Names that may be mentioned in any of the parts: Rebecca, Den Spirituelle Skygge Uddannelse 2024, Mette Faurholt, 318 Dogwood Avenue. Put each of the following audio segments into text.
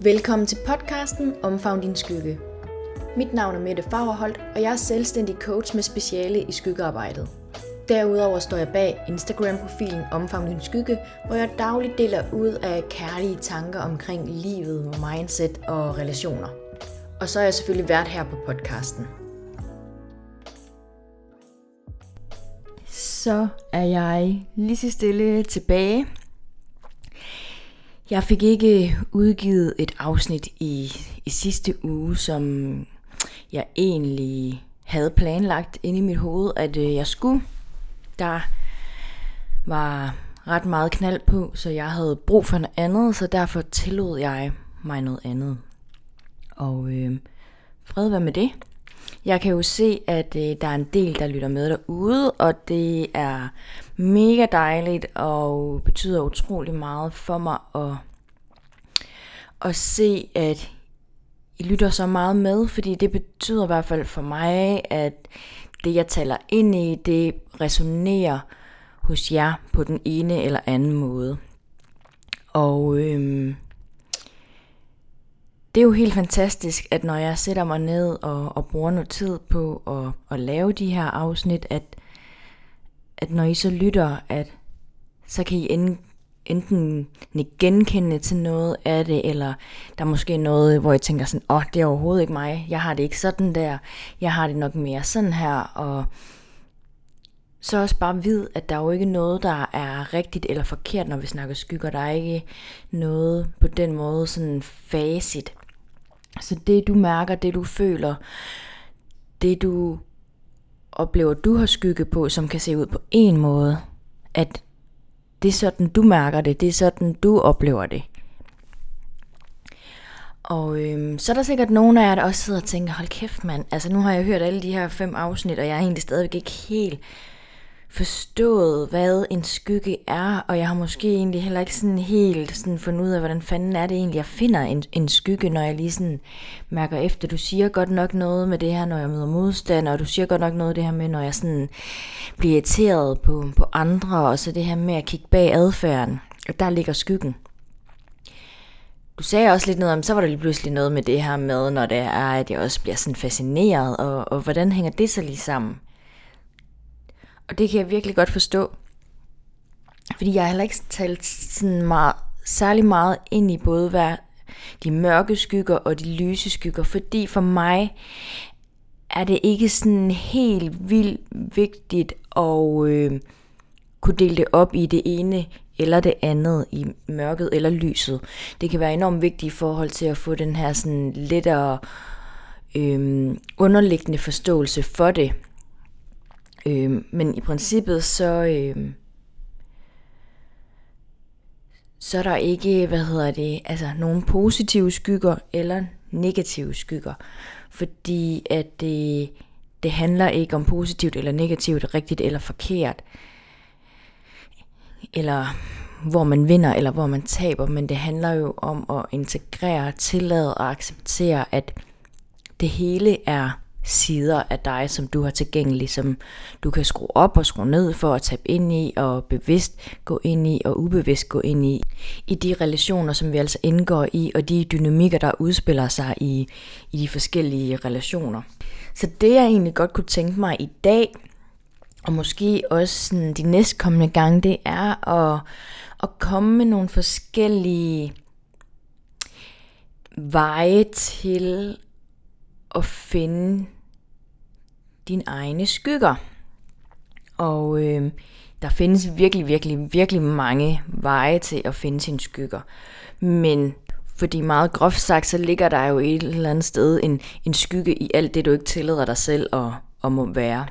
Velkommen til podcasten Omfavn din skygge. Mit navn er Mette Faurholt, og jeg er selvstændig coach med speciale i skyggearbejdet. Derudover står jeg bag Instagram-profilen Omfavn din skygge, hvor jeg dagligt deler ud af kærlige tanker omkring livet, mindset og relationer. Og så er jeg selvfølgelig vært her på podcasten. Så er jeg lige så stille tilbage. Jeg fik ikke udgivet et afsnit i sidste uge, som jeg egentlig havde planlagt inde i mit hoved, at jeg skulle. Der var ret meget knald på, så jeg havde brug for noget andet, så derfor tillod jeg mig noget andet. Og fred være med det. Jeg kan jo se, at der er en del, der lytter med derude, og det er mega dejligt og betyder utrolig meget for mig at se, at I lytter så meget med, fordi det betyder i hvert fald for mig, at det, jeg taler ind i, det resonerer hos jer på den ene eller anden måde. Og det er jo helt fantastisk, at når jeg sætter mig ned og bruger noget tid på at lave de her afsnit, at når I så lytter, at så kan I enten genkende til noget af det, eller der er måske noget, hvor I tænker sådan, det er overhovedet ikke mig, jeg har det ikke sådan der, jeg har det nok mere sådan her, og så også bare vid, at der jo ikke er noget, der er rigtigt eller forkert, når vi snakker skygger, der er ikke noget på den måde sådan facit. Så det du mærker, det du føler, det du oplever, du har skygge på, som kan se ud på en måde, at det er sådan du mærker det, det er sådan du oplever det. Og så er der sikkert nogen af jer, der også sidder og tænker, hold kæft mand, altså nu har jeg hørt alle de her 5 afsnit, og jeg er egentlig stadigvæk ikke helt forstået, hvad en skygge er, og jeg har måske egentlig heller ikke sådan helt sådan fundet ud af, hvordan fanden er det egentlig, jeg finder en skygge, når jeg lige sådan mærker efter, du siger godt nok noget med det her, når jeg møder modstand, og du siger godt nok noget det her med, når jeg sådan bliver irriteret på andre, og så det her med at kigge bag adfærden, og der ligger skyggen. Du sagde også lidt noget om, så var der lige pludselig noget med det her med, når det er, at jeg også bliver sådan fascineret, og hvordan hænger det så lige sammen? Og det kan jeg virkelig godt forstå, fordi jeg har heller ikke talt sådan meget, særlig meget ind i både hvad de mørke skygger og de lyse skygger, fordi for mig er det ikke sådan helt vildt vigtigt at kunne dele det op i det ene eller det andet, i mørket eller lyset. Det kan være enormt vigtigt i forhold til at få den her sådan lettere underliggende forståelse for det. Men i princippet så er der ikke, nogen positive skygger eller negative skygger, fordi at det handler ikke om positivt eller negativt, rigtigt eller forkert, eller hvor man vinder eller hvor man taber, men det handler jo om at integrere, tillade og acceptere, at det hele er sider af dig, som du har tilgængelig, som du kan skrue op og skrue ned for at tabe ind i, og bevidst gå ind i, og ubevidst gå ind i de relationer, som vi altså indgår i, og de dynamikker, der udspiller sig i de forskellige relationer. Så det jeg egentlig godt kunne tænke mig i dag, og måske også sådan de næstkommende gange, det er at komme med nogle forskellige veje til at finde dine egne skygger. Og der findes virkelig, virkelig, virkelig mange veje til at finde sine skygger. Men fordi meget groft sagt, så ligger der jo et eller andet sted en skygge i alt det, du ikke tillader dig selv at må være.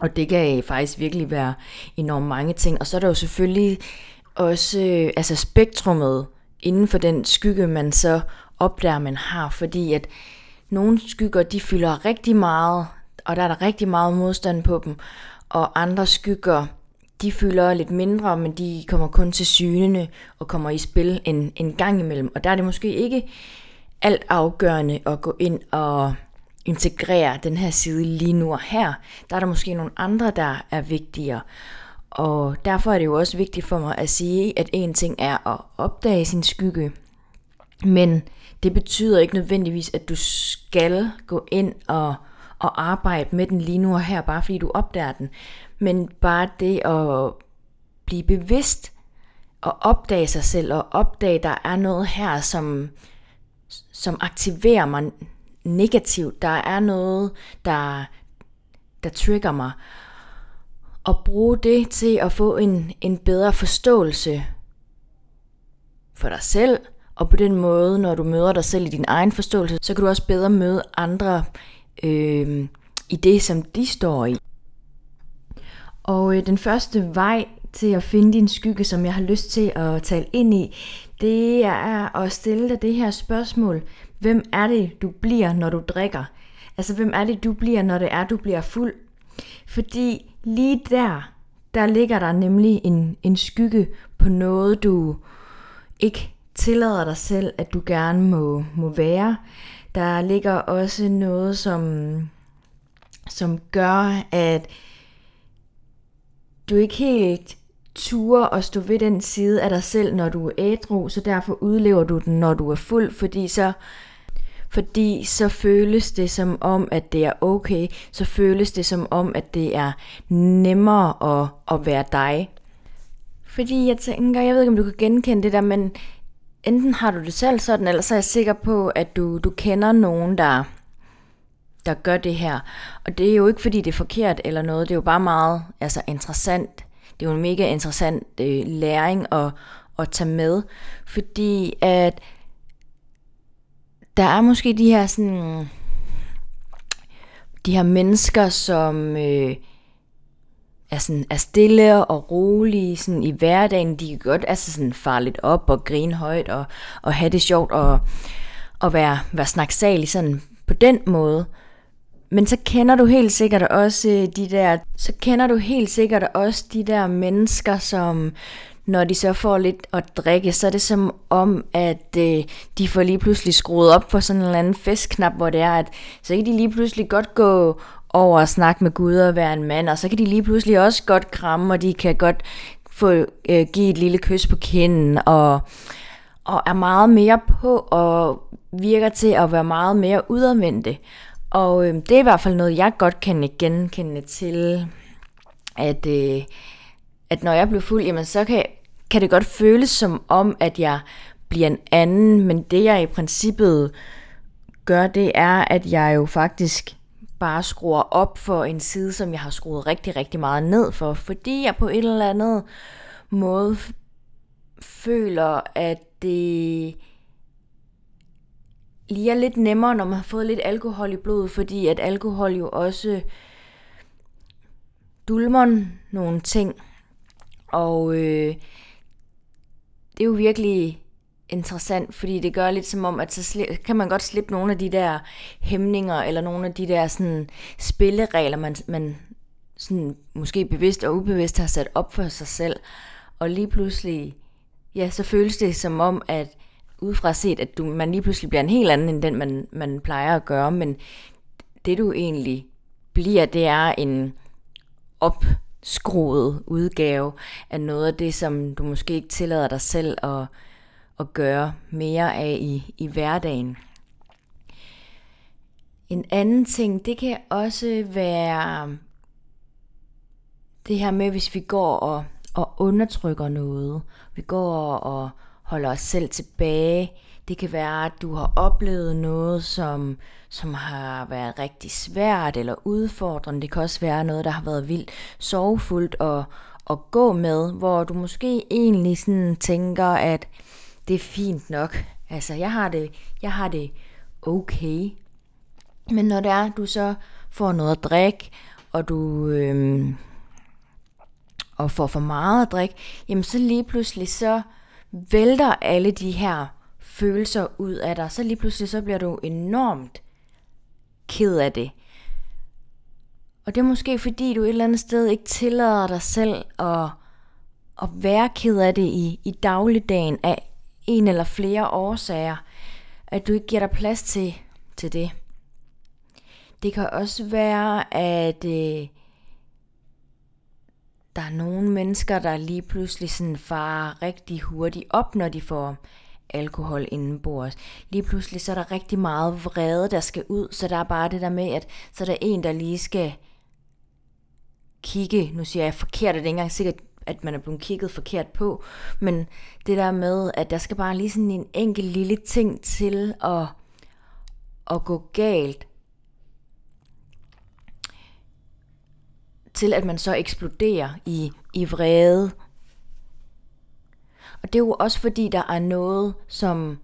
Og det kan faktisk virkelig være enormt mange ting. Og så er der jo selvfølgelig også spektrummet inden for den skygge, man så opdager, man har. Fordi at nogle skygger, de fylder rigtig meget, og der er der rigtig meget modstand på dem. Og andre skygger, de fylder lidt mindre, men de kommer kun til syne og kommer i spil en gang imellem. Og der er det måske ikke alt afgørende at gå ind og integrere den her side lige nu og her. Der er der måske nogle andre, der er vigtigere. Og derfor er det jo også vigtigt for mig at sige, at en ting er at opdage sin skygge, men det betyder ikke nødvendigvis, at du skal gå ind og arbejde med den lige nu og her, bare fordi du opdager den. Men bare det at blive bevidst og opdage sig selv, og opdage, at der er noget her, som aktiverer mig negativt. Der er noget, der trigger mig. Og bruge det til at få en bedre forståelse for dig selv. Og på den måde, når du møder dig selv i din egen forståelse, så kan du også bedre møde andre i det, som de står i. Og den første vej til at finde din skygge, som jeg har lyst til at tale ind i, det er at stille dig det her spørgsmål. Hvem er det, du bliver, når du drikker? Altså, hvem er det, du bliver, når det er, du bliver fuld? Fordi lige der ligger der nemlig en skygge på noget, du ikke tillader dig selv, at du gerne må være. Der ligger også noget, som gør, at du ikke helt turer og stå ved den side af dig selv, når du er ædru, så derfor udlever du den, når du er fuld, fordi så føles det som om, at det er okay, så føles det som om, at det er nemmere at være dig. Fordi jeg tænker, jeg ved ikke, om du kan genkende det der, men enten har du det selv sådan, eller så er jeg sikker på, at du kender nogen, der gør det her. Og det er jo ikke, fordi det er forkert eller noget, det er jo bare meget interessant. Det er jo en mega interessant læring at tage med, fordi at der er måske de her mennesker, som er stille og rolige sådan i hverdagen. De kan godt fare lidt op og grine højt og have det sjovt og være snaksalig sådan på den måde. Men så kender du helt sikkert også de der mennesker, som når de så får lidt at drikke, så er det som om, at de får lige pludselig skruet op for sådan en eller anden festknap, hvor det er, at så kan de lige pludselig godt gå over og snakke med Gud og være en mand, og så kan de lige pludselig også godt kramme, og de kan godt få give et lille kys på kinden, og er meget mere på, og virker til at være meget mere udadvendte. Og det er i hvert fald noget, jeg godt kan genkende til, at når jeg bliver fuld, jamen så kan det godt føles som om, at jeg bliver en anden, men det jeg i princippet gør, det er, at jeg jo faktisk bare skruer op for en side, som jeg har skruet rigtig, rigtig meget ned for, fordi jeg på en eller anden måde føler, at det lige er lidt nemmere, når man har fået lidt alkohol i blodet, fordi at alkohol jo også dulmer nogle ting. Og det er jo virkelig interessant, fordi det gør lidt som om, at så kan man godt slippe nogle af de der hæmninger, eller nogle af de der sådan spilleregler, man sådan måske bevidst og ubevidst har sat op for sig selv. Og lige pludselig, ja, så føles det som om, at udefra set, at man lige pludselig bliver en helt anden, end den man plejer at gøre, men det du egentlig bliver, det er en opskruet udgave af noget af det, som du måske ikke tillader dig selv at gøre mere af i hverdagen. En anden ting, det kan også være det her med, hvis vi går og undertrykker noget, vi går og holder os selv tilbage. Det kan være, at du har oplevet noget, som har været rigtig svært eller udfordrende. Det kan også være noget, der har været vildt sorgfuldt at gå med, hvor du måske egentlig sådan tænker, at det er fint nok. Altså, jeg har det okay. Men når det er, du så får noget at drikke, og du og får for meget at drikke, jamen så lige pludselig så vælter alle de her følelser ud af dig, så lige pludselig så bliver du enormt ked af det. Og det er måske fordi, du et eller andet sted ikke tillader dig selv at være ked af det i dagligdagen af en eller flere årsager, at du ikke giver dig plads til det. Det kan også være, at Der er nogle mennesker, der lige pludselig sådan farer rigtig hurtigt op, når de får alkohol indenbords. Lige pludselig så er der rigtig meget vrede, der skal ud, så der er bare det der med, at så er der en, der lige skal kigge. Nu siger jeg forkert, og det er ikke engang sikkert, at man er blevet kigget forkert på, men det der med, at der skal bare lige sådan en enkelt lille ting til at gå galt, til at man så eksploderer i vrede. Og det er jo også fordi, der er noget, som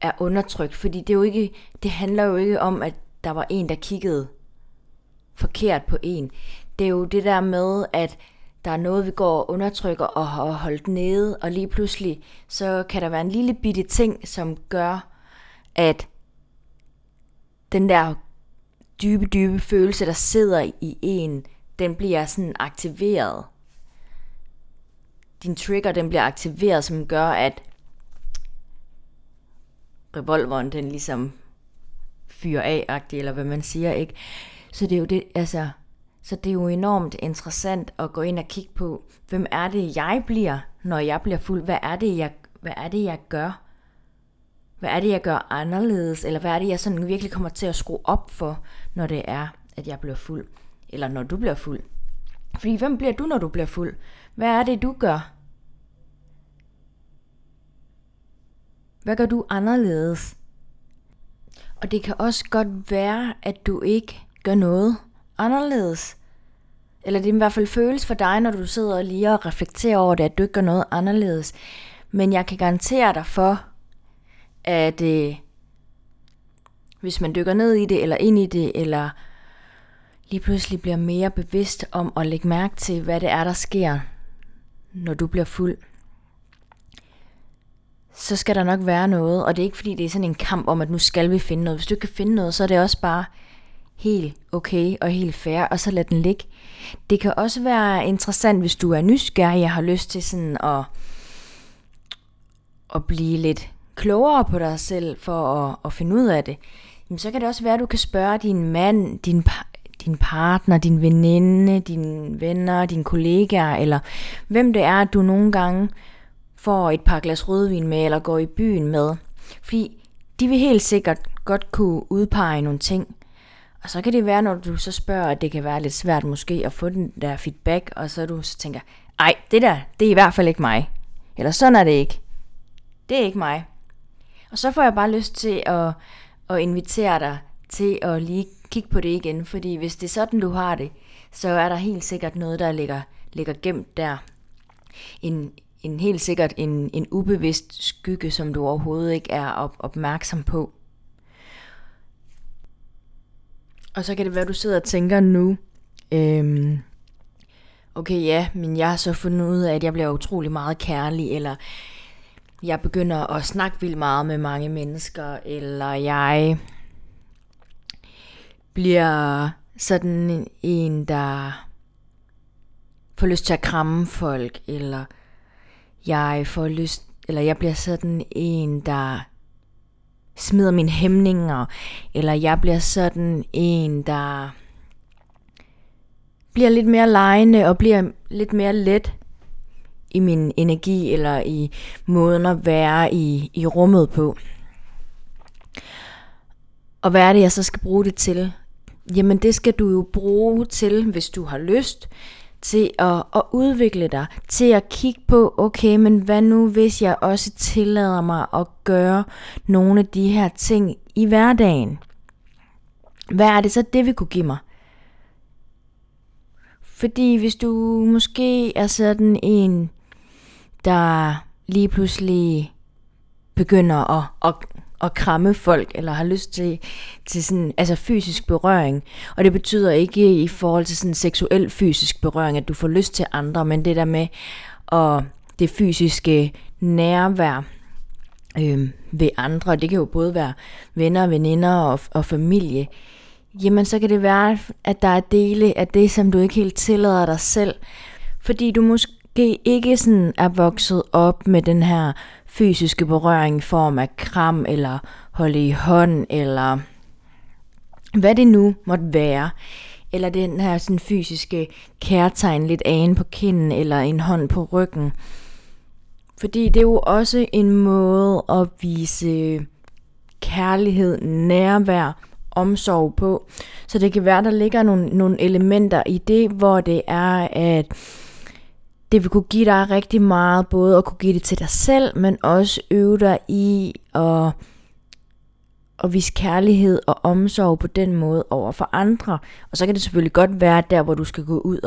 er undertrykt. Fordi det er jo ikke, det handler jo ikke om, at der var en, der kiggede forkert på en. Det er jo det der med, at der er noget, vi går og undertrykker og har holdt nede. Og lige pludselig, så kan der være en lille bitte ting, som gør, at den der dybe, dybe følelse, der sidder i en, den bliver sådan aktiveret. Din trigger, den bliver aktiveret, som gør, at revolveren, den ligesom fyrer af-agtig, eller hvad man siger, ikke? Så det er jo det, altså, så det er jo enormt interessant at gå ind og kigge på, hvem er det, jeg bliver, når jeg bliver fuld? Hvad er det, jeg gør? Hvad er det, jeg gør anderledes? Eller hvad er det, jeg sådan virkelig kommer til at skrue op for, når det er, at jeg bliver fuld? Eller når du bliver fuld? Fordi hvem bliver du, når du bliver fuld? Hvad er det, du gør? Hvad gør du anderledes? Og det kan også godt være, at du ikke gør noget anderledes. Eller det i hvert fald føles for dig, når du sidder lige og reflekterer over det, at du ikke gør noget anderledes. Men jeg kan garantere dig for, at hvis man dykker ned i det, eller ind i det, eller lige pludselig bliver mere bevidst om at lægge mærke til, hvad det er, der sker, når du bliver fuld, så skal der nok være noget. Og det er ikke fordi, det er sådan en kamp om, at nu skal vi finde noget. Hvis du ikke kan finde noget, så er det også bare helt okay og helt fair, og så lad den ligge. Det kan også være interessant, hvis du er nysgerrig og har lyst til sådan at blive lidt klogere på dig selv for at finde ud af det. Jamen, så kan det også være, at du kan spørge din mand, din partner, din veninde, dine venner, dine kollegaer, eller hvem det er, du nogle gange får et par glas rødvin med, eller går i byen med. Fordi de vil helt sikkert godt kunne udpege nogle ting. Og så kan det være, når du så spørger, at det kan være lidt svært måske at få den der feedback, og så du så tænker, ej, det der, det er i hvert fald ikke mig. Eller sådan er det ikke. Det er ikke mig. Og så får jeg bare lyst til at invitere dig til at lige kigge på det igen, fordi hvis det er sådan, du har det, så er der helt sikkert noget, der ligger gemt der. En helt sikkert en ubevidst skygge, som du overhovedet ikke er opmærksom på. Og så kan det være, du sidder og tænker nu, okay ja, men jeg har så fundet ud af, at jeg bliver utrolig meget kærlig, eller jeg begynder at snakke vildt meget med mange mennesker, eller jeg bliver sådan en, der får lyst til at kramme folk, eller jeg bliver sådan en, der smider mine hæmninger, eller jeg bliver sådan en, der bliver lidt mere legende og bliver lidt mere let i min energi, eller i måden at være i rummet på. Og hvad er det, jeg så skal bruge det til? Jamen det skal du jo bruge til, hvis du har lyst, til at udvikle dig, til at kigge på, okay, men hvad nu, hvis jeg også tillader mig at gøre nogle af de her ting i hverdagen? Hvad er det så, det vil kunne give mig? Fordi hvis du måske er sådan en, der lige pludselig begynder at kramme folk, eller har lyst til sådan, altså fysisk berøring. Og det betyder ikke i forhold til sådan seksuel fysisk berøring, at du får lyst til andre, men det der med det fysiske nærvær ved andre, det kan jo både være venner, veninder og familie. Jamen så kan det være, at der er dele af det, som du ikke helt tillader dig selv, fordi du måske ikke sådan er vokset op med den her fysiske berøring i form af kram, eller holde i hånd, eller hvad det nu måtte være. eller den her sådan fysiske kærtegn lidt agen på kinden, eller en hånd på ryggen. Fordi det er jo også en måde at vise kærlighed, nærvær, omsorg på. Så det kan være, der ligger nogle elementer i det, hvor det er, at det vil kunne give dig rigtig meget, både at kunne give det til dig selv, men også øve dig i at vise kærlighed og omsorg på den måde over for andre. Og så kan det selvfølgelig godt være der, hvor du skal gå ud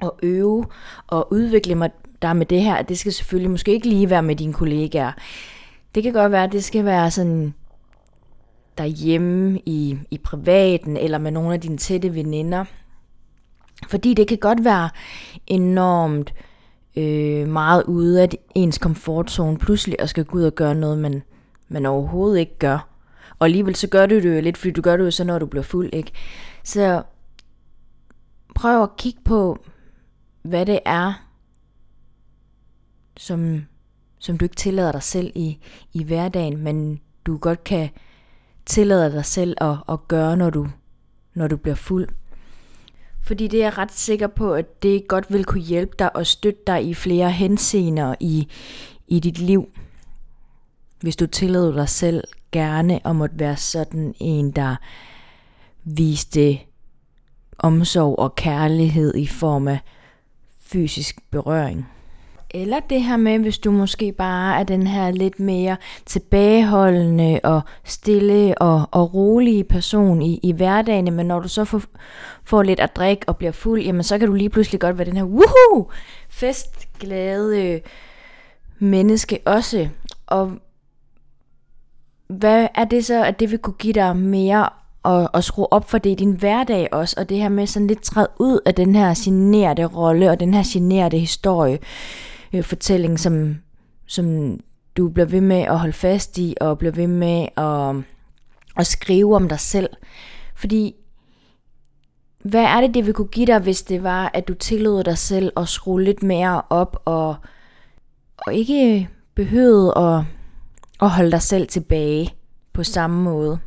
og øve og udvikle dig med det her. Det skal selvfølgelig måske ikke lige være med dine kollegaer. Det kan godt være, at det skal være sådan derhjemme i privaten eller med nogle af dine tætte veninder. Fordi det kan godt være enormt meget ude af ens komfortzone pludselig og skal gå ud og gøre noget, man overhovedet ikke gør. Og alligevel så gør du det jo lidt, fordi du gør det jo så, når du bliver fuld, ikke? Så prøv at kigge på, hvad det er, som du ikke tillader dig selv i hverdagen, men du godt kan tillade dig selv at gøre, når du bliver fuld. Fordi det er jeg ret sikker på, at det godt vil kunne hjælpe dig og støtte dig i flere henseender i dit liv. Hvis du tillader dig selv gerne og måtte være sådan en, der viste omsorg og kærlighed i form af fysisk berøring. Eller det her med, hvis du måske bare er den her lidt mere tilbageholdende og stille og rolige person i hverdagen, men når du så får lidt at drikke og bliver fuld, jamen så kan du lige pludselig godt være den her woohoo, festglade menneske også. Og hvad er det så, at det vil kunne give dig mere og skrue op for det i din hverdag også, og det her med sådan lidt træde ud af den her generede rolle og den her generede historiefortælling, som du bliver ved med at holde fast i og bliver ved med at skrive om dig selv. Fordi hvad er det vil kunne give dig, hvis det var, at du tillod dig selv at skrue lidt mere op og ikke behøvede at holde dig selv tilbage på samme måde?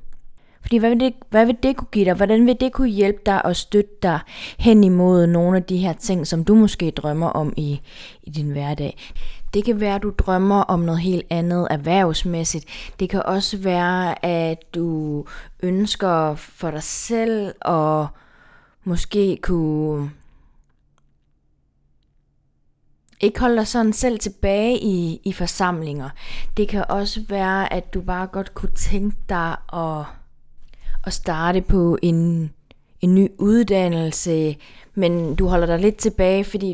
Fordi hvad vil det kunne give dig? Hvordan vil det kunne hjælpe dig og støtte dig hen imod nogle af de her ting, som du måske drømmer om i din hverdag? Det kan være, at du drømmer om noget helt andet erhvervsmæssigt. Det kan også være, at du ønsker for dig selv at måske kunne ikke holde dig sådan selv tilbage i forsamlinger. Det kan også være, at du bare godt kunne tænke dig at starte på en ny uddannelse, men du holder dig lidt tilbage, fordi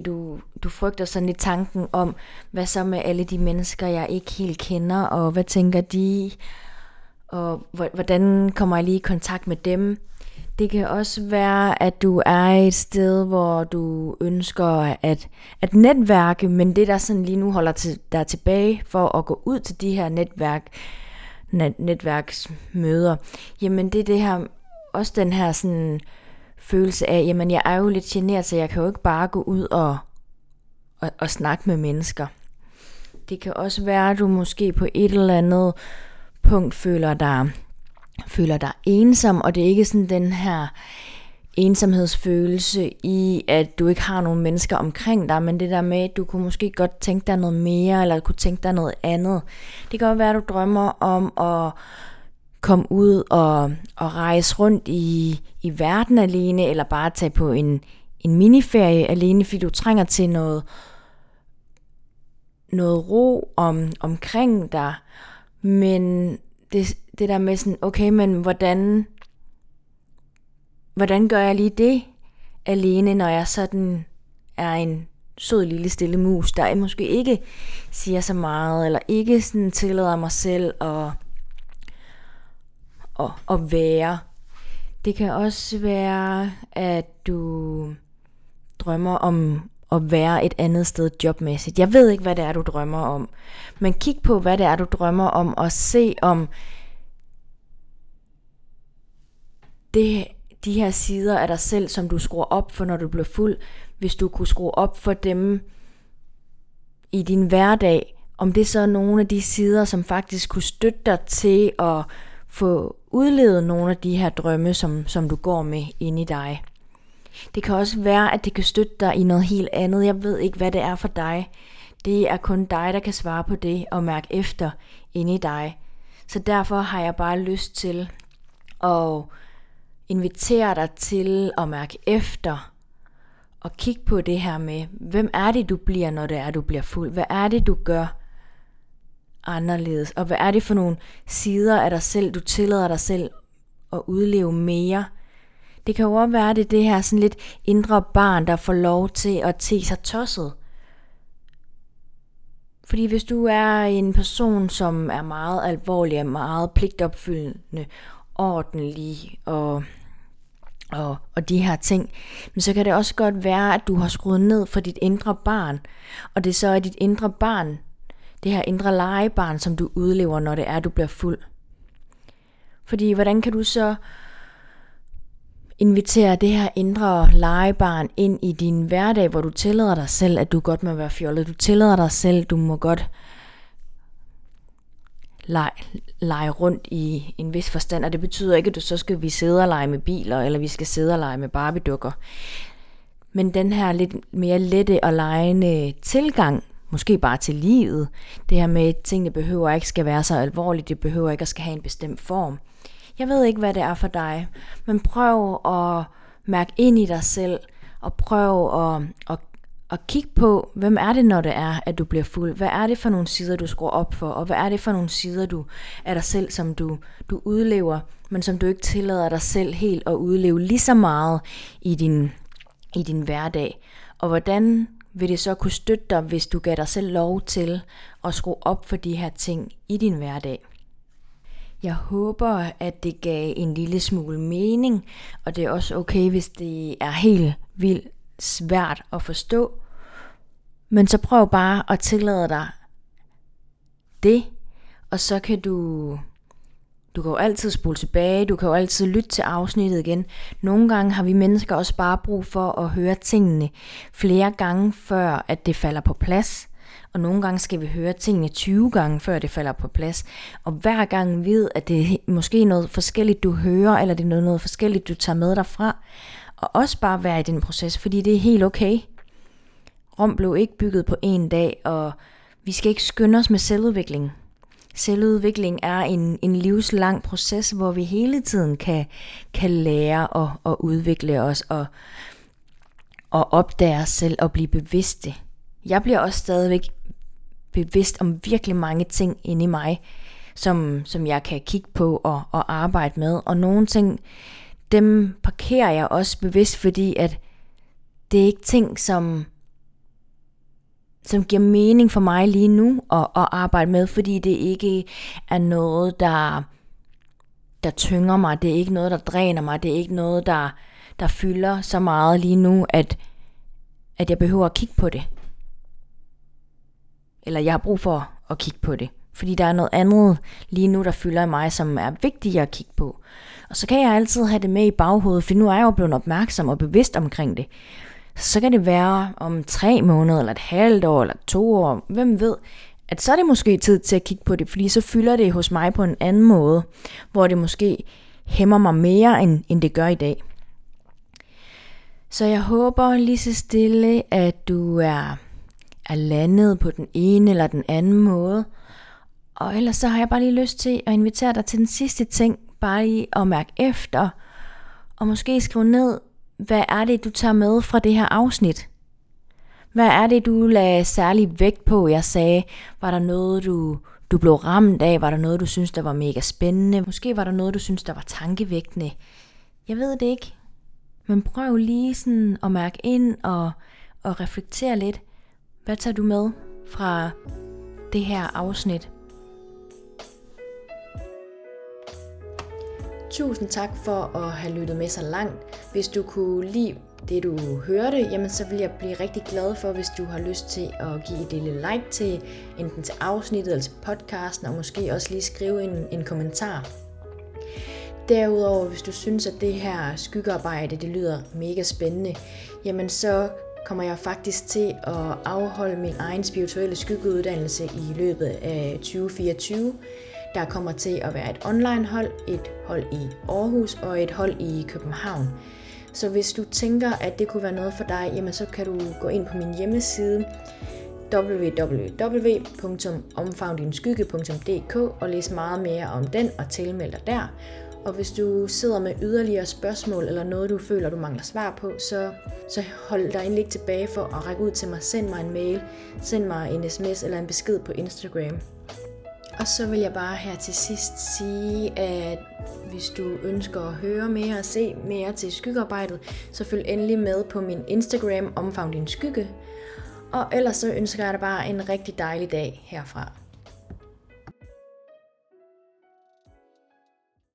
du frygter sådan lidt tanken om, hvad så med alle de mennesker, jeg ikke helt kender, og hvad tænker de, og hvordan kommer jeg lige i kontakt med dem? Det kan også være, at du er et sted, hvor du ønsker at netværke, men det der sådan lige nu holder dig tilbage for at gå ud til de her netværksmøder, jamen det er det her, også den her sådan følelse af, jamen jeg er jo lidt generet, så jeg kan jo ikke bare gå ud og snakke med mennesker. Det kan også være, at du måske på et eller andet punkt føler dig ensom, og det er ikke sådan den her ensomhedsfølelse i, at du ikke har nogen mennesker omkring dig, men det der med, at du kunne måske godt tænke dig noget mere, eller kunne tænke dig noget andet. Det kan også være, at du drømmer om at komme ud og rejse rundt i verden alene, eller bare tage på en miniferie alene, fordi du trænger til noget ro omkring dig. Men det der med sådan, okay, men hvordan gør jeg lige det alene, når jeg sådan er en sød lille stille mus, der måske ikke siger så meget, eller ikke sådan tillader mig selv at være. Det kan også være, at du drømmer om at være et andet sted jobmæssigt. Jeg ved ikke, hvad det er, du drømmer om, men kig på, hvad det er, du drømmer om, og se om det de her sider af dig selv, som du skruer op for, når du bliver fuld, hvis du kunne skrue op for dem i din hverdag, om det så er nogle af de sider, som faktisk kunne støtte dig til at få udlevet nogle af de her drømme, som du går med inde i dig. Det kan også være, at det kan støtte dig i noget helt andet. Jeg ved ikke, hvad det er for dig. Det er kun dig, der kan svare på det og mærke efter inde i dig. Så derfor har jeg bare lyst til at invitere dig til at mærke efter og kigge på det her med, hvem er det, du bliver, når det er, du bliver fuld? Hvad er det, du gør anderledes? Og hvad er det for nogle sider af dig selv, du tillader dig selv at udleve mere? Det kan jo også være, det er det her sådan lidt indre barn, der får lov til at tage sig tosset. Fordi hvis du er en person, som er meget alvorlig, meget pligtopfyldende, ordentlig og de her ting, men så kan det også godt være, at du har skruet ned for dit indre barn, og det så er dit indre barn, det her indre legebarn, som du udlever, når det er, du bliver fuld. Fordi hvordan kan du så invitere det her indre legebarn ind i din hverdag, hvor du tillader dig selv, at du godt må være fjollet. Du tillader dig selv, du må godt lege rundt i en vis forstand. Og det betyder ikke, at du så skal vi sidde og lege med biler, eller vi skal sidde og lege med barbiedukker. Men den her lidt mere lette og legende tilgang, måske bare til livet, det her med, at tingene behøver ikke skal være så alvorligt, det behøver ikke at skal have en bestemt form. Jeg ved ikke, hvad det er for dig, men prøv at mærke ind i dig selv, og prøv at kigge på, hvem er det, når det er, at du bliver fuld? Hvad er det for nogle sider, du skruer op for? Og hvad er det for nogle sider du af dig selv, som du udlever, men som du ikke tillader dig selv helt at udleve lige så meget i din hverdag? Og hvordan vil det så kunne støtte dig, hvis du gav dig selv lov til at skrue op for de her ting i din hverdag? Jeg håber, at det gav en lille smule mening, og det er også okay, hvis det er helt vildt svært at forstå. Men så prøv bare at tillade dig det, og så kan du kan jo altid spole tilbage, du kan jo altid lytte til afsnittet igen. Nogle gange har vi mennesker også bare brug for at høre tingene flere gange, før at det falder på plads. Og nogle gange skal vi høre tingene 20 gange, før det falder på plads. Og hver gang ved, at det er måske noget forskelligt, du hører, eller det er noget forskelligt, du tager med derfra. Og også bare være i den proces, fordi det er helt okay. Rom blev ikke bygget på en dag, og vi skal ikke skynde os med selvudvikling. Selvudvikling er en livslang proces, hvor vi hele tiden kan lære og udvikle os og opdage os selv og blive bevidste. Jeg bliver også stadigvæk bevidst om virkelig mange ting inde i mig, som jeg kan kigge på og arbejde med. Og nogle ting, dem parkerer jeg også bevidst, fordi at det er ikke ting, som giver mening for mig lige nu at arbejde med, fordi det ikke er noget, der tynger mig. Det er ikke noget, der dræner mig. Det er ikke noget, der fylder så meget lige nu, at jeg behøver at kigge på det. Eller jeg har brug for at kigge på det. Fordi der er noget andet lige nu, der fylder i mig, som er vigtigere at kigge på. Og så kan jeg altid have det med i baghovedet, for nu er jeg jo blevet opmærksom og bevidst omkring det. Så kan det være om 3 måneder, eller et halvt år, eller 2 år, hvem ved, at så er det måske tid til at kigge på det, fordi så fylder det hos mig på en anden måde, hvor det måske hæmmer mig mere, end det gør i dag. Så jeg håber lige så stille, at du er landet på den ene eller den anden måde. Og ellers så har jeg bare lige lyst til at invitere dig til den sidste ting, bare lige at mærke efter, og måske skrive ned, hvad er det, du tager med fra det her afsnit? Hvad er det, du lagde særlig vægt på? Jeg sagde, var der noget, du blev ramt af? Var der noget, du synes der var mega spændende? Måske var der noget, du synes der var tankevækkende? Jeg ved det ikke. Men prøv lige sådan at mærke ind og reflektere lidt. Hvad tager du med fra det her afsnit? Tusind tak for at have lyttet med så langt. Hvis du kunne lide det, du hørte, jamen så vil jeg blive rigtig glad for, hvis du har lyst til at give et lille like til enten til afsnittet eller til podcasten, og måske også lige skrive en kommentar. Derudover, hvis du synes, at det her skyggearbejde, det lyder mega spændende, jamen så kommer jeg faktisk til at afholde min egen spirituelle skyggeuddannelse i løbet af 2024. Der kommer til at være et online hold, et hold i Aarhus og et hold i København. Så hvis du tænker, at det kunne være noget for dig, jamen så kan du gå ind på min hjemmeside www.omfavndinskygge.dk og læse meget mere om den og tilmelde dig der. Og hvis du sidder med yderligere spørgsmål eller noget, du føler, du mangler svar på, så hold dig endelig ikke tilbage for at række ud til mig. Send mig en mail, send mig en sms eller en besked på Instagram. Og så vil jeg bare her til sidst sige, at hvis du ønsker at høre mere og se mere til skyggearbejdet, så følg endelig med på min Instagram, omfavn din skygge. Og ellers så ønsker jeg dig bare en rigtig dejlig dag herfra.